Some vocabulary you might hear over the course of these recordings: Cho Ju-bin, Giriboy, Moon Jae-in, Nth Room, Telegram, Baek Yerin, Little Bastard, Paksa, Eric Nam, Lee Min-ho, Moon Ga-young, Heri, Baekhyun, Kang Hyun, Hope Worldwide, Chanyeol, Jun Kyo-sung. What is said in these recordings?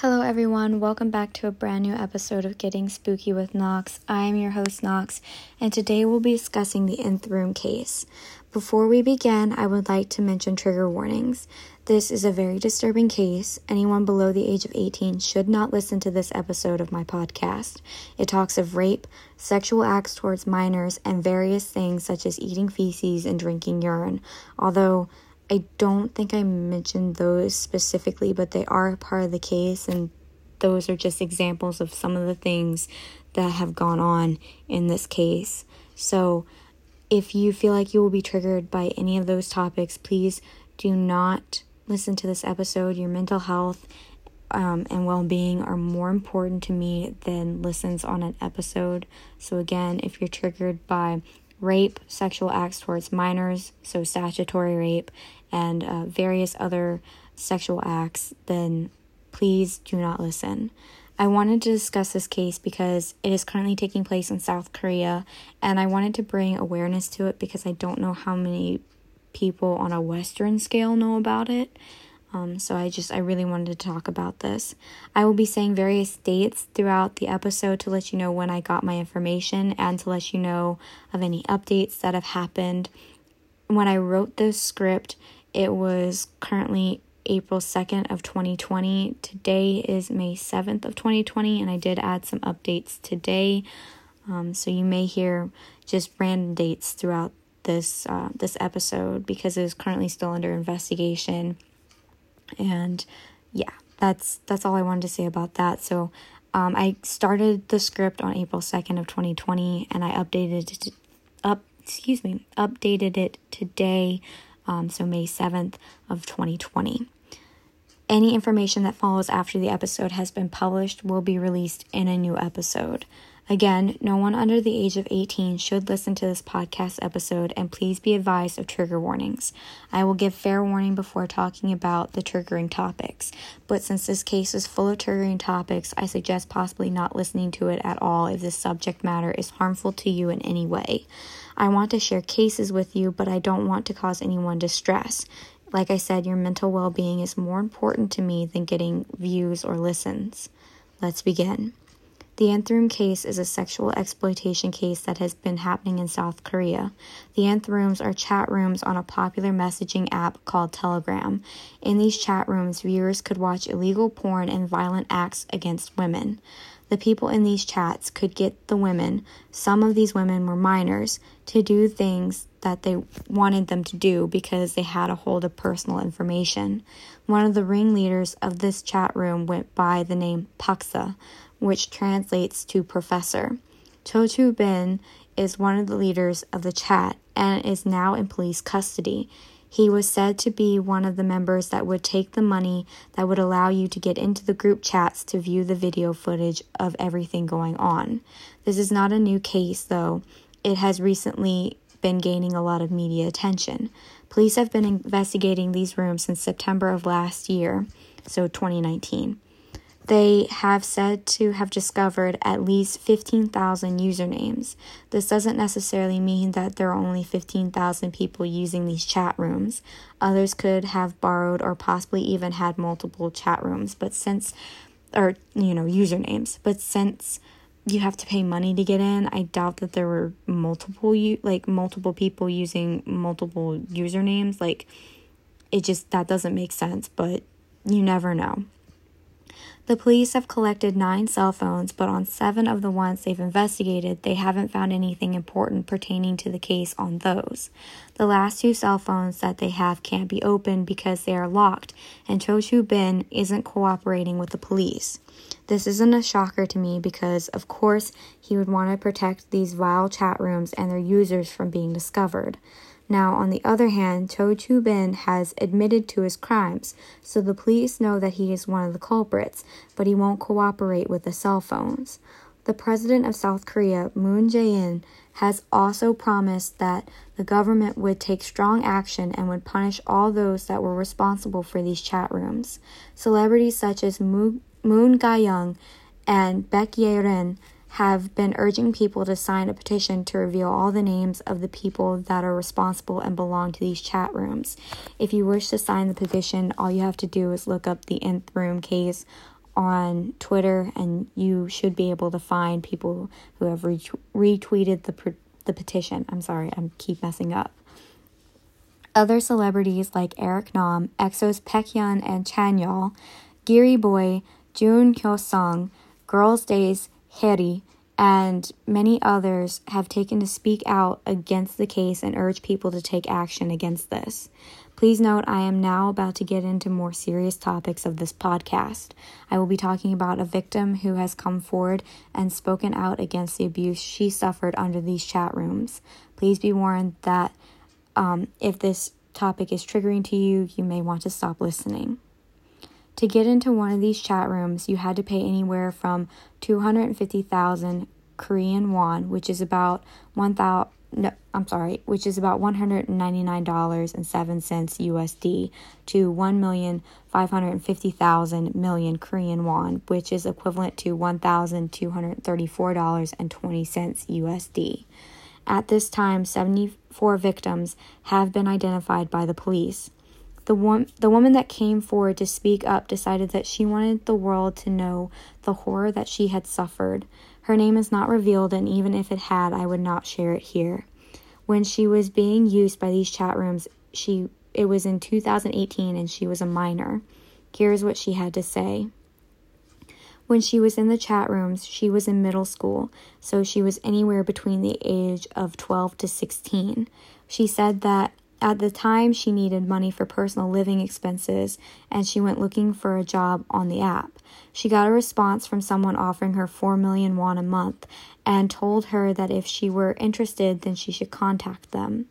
Hello everyone, welcome back to a brand new episode of Getting Spooky with Nox. I'm your host Nox, and today we'll be discussing the Nth Room case. Before we begin, I would like to mention trigger warnings. This is a very disturbing case. Anyone below the age of 18 should not listen to this episode of my podcast. It talks of rape, sexual acts towards minors, and various things such as eating feces and drinking urine, although I don't think I mentioned those specifically, but they are part of the case, and those are just examples of some of the things that have gone on in this case. So if you feel like you will be triggered by any of those topics, please do not listen to this episode. Your mental health and well-being are more important to me than listens on an episode. So again, if you're triggered by rape, sexual acts towards minors, so statutory rape, and various other sexual acts, then please do not listen. I wanted to discuss this case because it is currently taking place in South Korea, and I wanted to bring awareness to it because I don't know how many people on a Western scale know about it. So I really wanted to talk about this. I will be saying various dates throughout the episode to let you know when I got my information and to let you know of any updates that have happened. When I wrote this script, it was currently April 2nd of 2020. Today is May 7th of 2020, and I did add some updates today. So you may hear just random dates throughout this episode because it is currently still under investigation. And yeah, that's all I wanted to say about that. So I started the script on April 2nd of 2020, and I updated it today, so May 7th of 2020. Any information that follows after the episode has been published will be released in a new episode. Again, no one under the age of 18 should listen to this podcast episode, and please be advised of trigger warnings. I will give fair warning before talking about the triggering topics, but since this case is full of triggering topics, I suggest possibly not listening to it at all if this subject matter is harmful to you in any way. I want to share cases with you, but I don't want to cause anyone distress. Like I said, your mental well-being is more important to me than getting views or listens. Let's begin. The Nth Room case is a sexual exploitation case that has been happening in South Korea. The Nth Rooms are chat rooms on a popular messaging app called Telegram. In these chat rooms, viewers could watch illegal porn and violent acts against women. The people in these chats could get the women, some of these women were minors, to do things that they wanted them to do because they had a hold of personal information. One of the ringleaders of this chat room went by the name Paksa, which translates to professor. Cho Ju-bin is one of the leaders of the chat and is now in police custody. He was said to be one of the members that would take the money that would allow you to get into the group chats to view the video footage of everything going on. This is not a new case, though. It has recently been gaining a lot of media attention. Police have been investigating these rooms since September of last year, so 2019. They have said to have discovered at least 15,000 usernames. This doesn't necessarily mean that there are only 15,000 people using these chat rooms. Others could have borrowed or possibly even had multiple chat rooms, usernames. But since you have to pay money to get in, I doubt that there were multiple people using multiple usernames. That doesn't make sense, but you never know. The police have collected 9 cell phones, but on 7 of the ones they've investigated, they haven't found anything important pertaining to the case on those. The last 2 cell phones that they have can't be opened because they are locked, and Cho Ju-bin isn't cooperating with the police. This isn't a shocker to me because, of course, he would want to protect these vile chat rooms and their users from being discovered. Now, on the other hand, Cho Ju-bin has admitted to his crimes, so the police know that he is one of the culprits, but he won't cooperate with the cell phones. The president of South Korea, Moon Jae-in, has also promised that the government would take strong action and would punish all those that were responsible for these chat rooms. Celebrities such as Moon Ga-young and Baek Yerin have been urging people to sign a petition to reveal all the names of the people that are responsible and belong to these chat rooms. If you wish to sign the petition, all you have to do is look up the Nth Room case on Twitter, and you should be able to find people who have retweeted the petition. I'm sorry, I keep messing up. Other celebrities like Eric Nam, EXO's Baekhyun and Chanyeol, Giriboy, Jun Kyo-sung, Girls' Day's Heri, and many others have taken to speak out against the case and urge people to take action against this. Please note, I am now about to get into more serious topics of this podcast. I will be talking about a victim who has come forward and spoken out against the abuse she suffered under these chat rooms. Please be warned that if this topic is triggering to you, you may want to stop listening. To get into one of these chat rooms, you had to pay anywhere from 250,000 Korean won, which is about $199.07 USD, to 1,550,000 million Korean won, which is equivalent to $1,234.20 USD. At this time, 74 victims have been identified by the police. The woman that came forward to speak up decided that she wanted the world to know the horror that she had suffered. Her name is not revealed, and even if it had, I would not share it here. When she was being used by these chat rooms, it was in 2018, and she was a minor. Here's what she had to say. When she was in the chat rooms, she was in middle school, so she was anywhere between the age of 12 to 16. She said that at the time, she needed money for personal living expenses, and she went looking for a job on the app. She got a response from someone offering her 4 million won a month and told her that if she were interested, then she should contact them.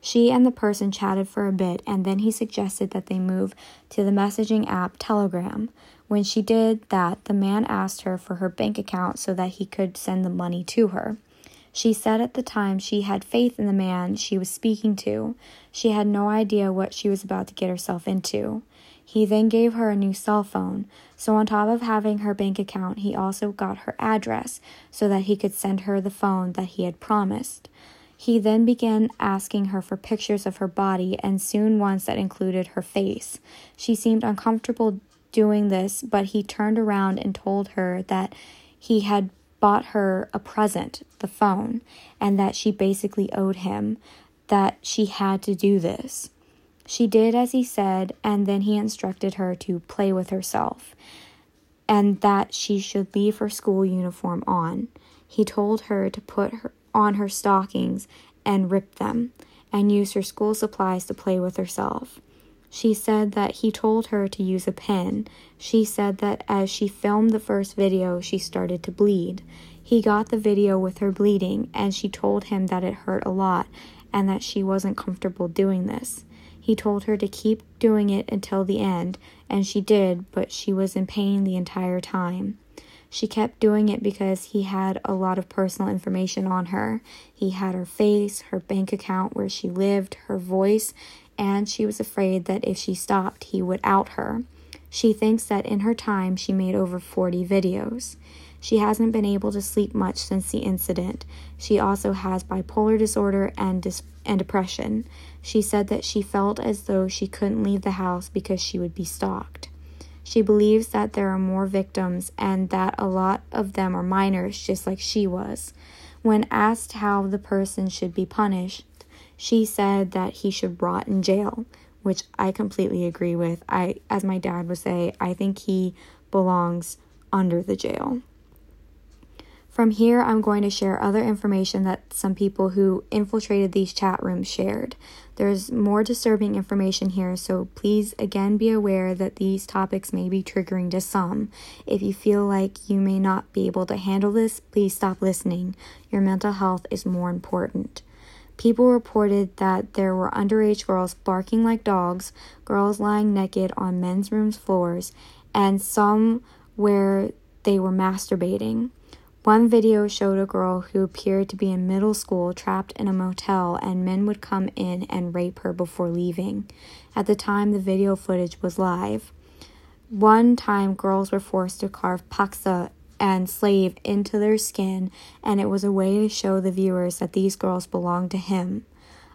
She and the person chatted for a bit, and then he suggested that they move to the messaging app Telegram. When she did that, the man asked her for her bank account so that he could send the money to her. She said at the time she had faith in the man she was speaking to. She had no idea what she was about to get herself into. He then gave her a new cell phone, so on top of having her bank account, he also got her address so that he could send her the phone that he had promised. He then began asking her for pictures of her body, and soon ones that included her face. She seemed uncomfortable doing this, but he turned around and told her that he had bought her a present, the phone, and that she basically owed him, that she had to do this. She did as he said, and then he instructed her to play with herself, and that she should leave her school uniform on. He told her to put on her stockings and rip them, and use her school supplies to play with herself. She said that he told her to use a pen. She said that as she filmed the first video, she started to bleed. He got the video with her bleeding, and she told him that it hurt a lot and that she wasn't comfortable doing this. He told her to keep doing it until the end, and she did, but she was in pain the entire time. She kept doing it because he had a lot of personal information on her. He had her face, her bank account, where she lived, her voice, and she was afraid that if she stopped, he would out her. She thinks that in her time, she made over 40 videos. She hasn't been able to sleep much since the incident. She also has bipolar disorder and depression. She said that she felt as though she couldn't leave the house because she would be stalked. She believes that there are more victims and that a lot of them are minors, just like she was. When asked how the person should be punished, she said that he should rot in jail, which I completely agree with. As my dad would say, I think he belongs under the jail. From here, I'm going to share other information that some people who infiltrated these chat rooms shared. There's more disturbing information here, so please again be aware that these topics may be triggering to some. If you feel like you may not be able to handle this, please stop listening. Your mental health is more important. People reported that there were underage girls barking like dogs, girls lying naked on men's rooms floors, and some where they were masturbating. One video showed a girl who appeared to be in middle school trapped in a motel, and men would come in and rape her before leaving. At the time, the video footage was live. One time, girls were forced to carve Paksa and slave into their skin, and it was a way to show the viewers that these girls belonged to him.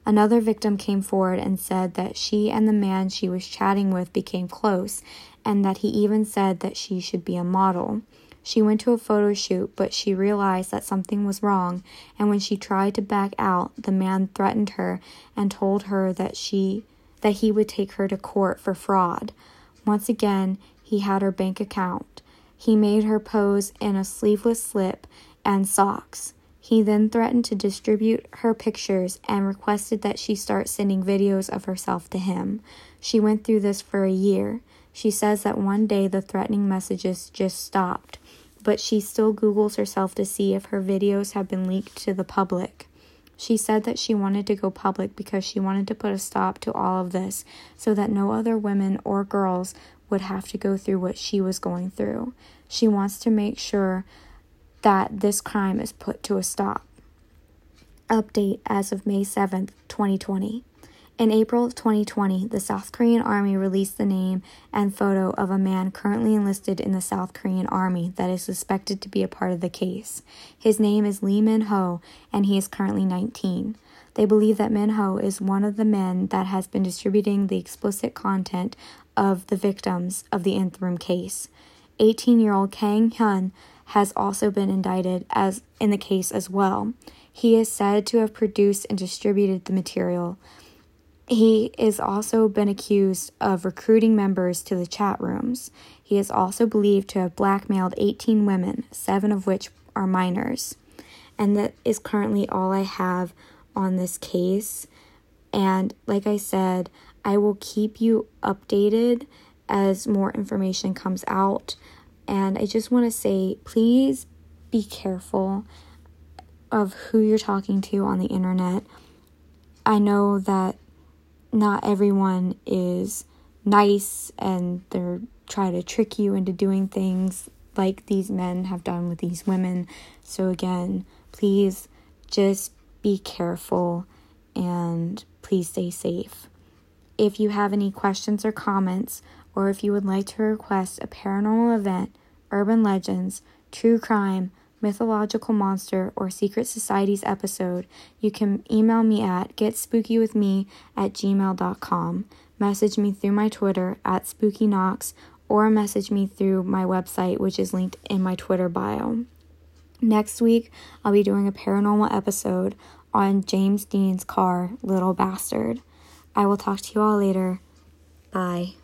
Another victim came forward and said that she and the man she was chatting with became close, and that he even said that she should be a model. She went to a photo shoot, but she realized that something was wrong, and when she tried to back out, the man threatened her and told her that he would take her to court for fraud. Once again, he had her bank account. He made her pose in a sleeveless slip and socks. He then threatened to distribute her pictures and requested that she start sending videos of herself to him. She went through this for a year. She says that one day the threatening messages just stopped, but she still Googles herself to see if her videos have been leaked to the public. She said that she wanted to go public because she wanted to put a stop to all of this so that no other women or girls would have to go through what she was going through. She wants to make sure that this crime is put to a stop. Update as of May 7th, 2020. In April of 2020, the South Korean Army released the name and photo of a man currently enlisted in the South Korean Army that is suspected to be a part of the case. His name is Lee Min-ho, and he is currently 19. They believe that Min-ho is one of the men that has been distributing the explicit content of the victims of the Nth Room case. 18-year-old Kang Hyun has also been indicted as in the case as well. He is said to have produced and distributed the material. He is also been accused of recruiting members to the chat rooms. He is also believed to have blackmailed 18 women, 7 of which are minors. And that is currently all I have on this case. And like I said, I will keep you updated as more information comes out. And I just want to say, please be careful of who you're talking to on the internet. I know that not everyone is nice and they're trying to trick you into doing things like these men have done with these women. So again, please just be careful and please stay safe. If you have any questions or comments, or if you would like to request a paranormal event, urban legends, true crime, mythological monster, or secret societies episode, you can email me at getspookyWithMe@gmail.com, message me through my Twitter at SpookyKnox, or message me through my website, which is linked in my Twitter bio. Next week, I'll be doing a paranormal episode on James Dean's car, Little Bastard. I will talk to you all later. Bye.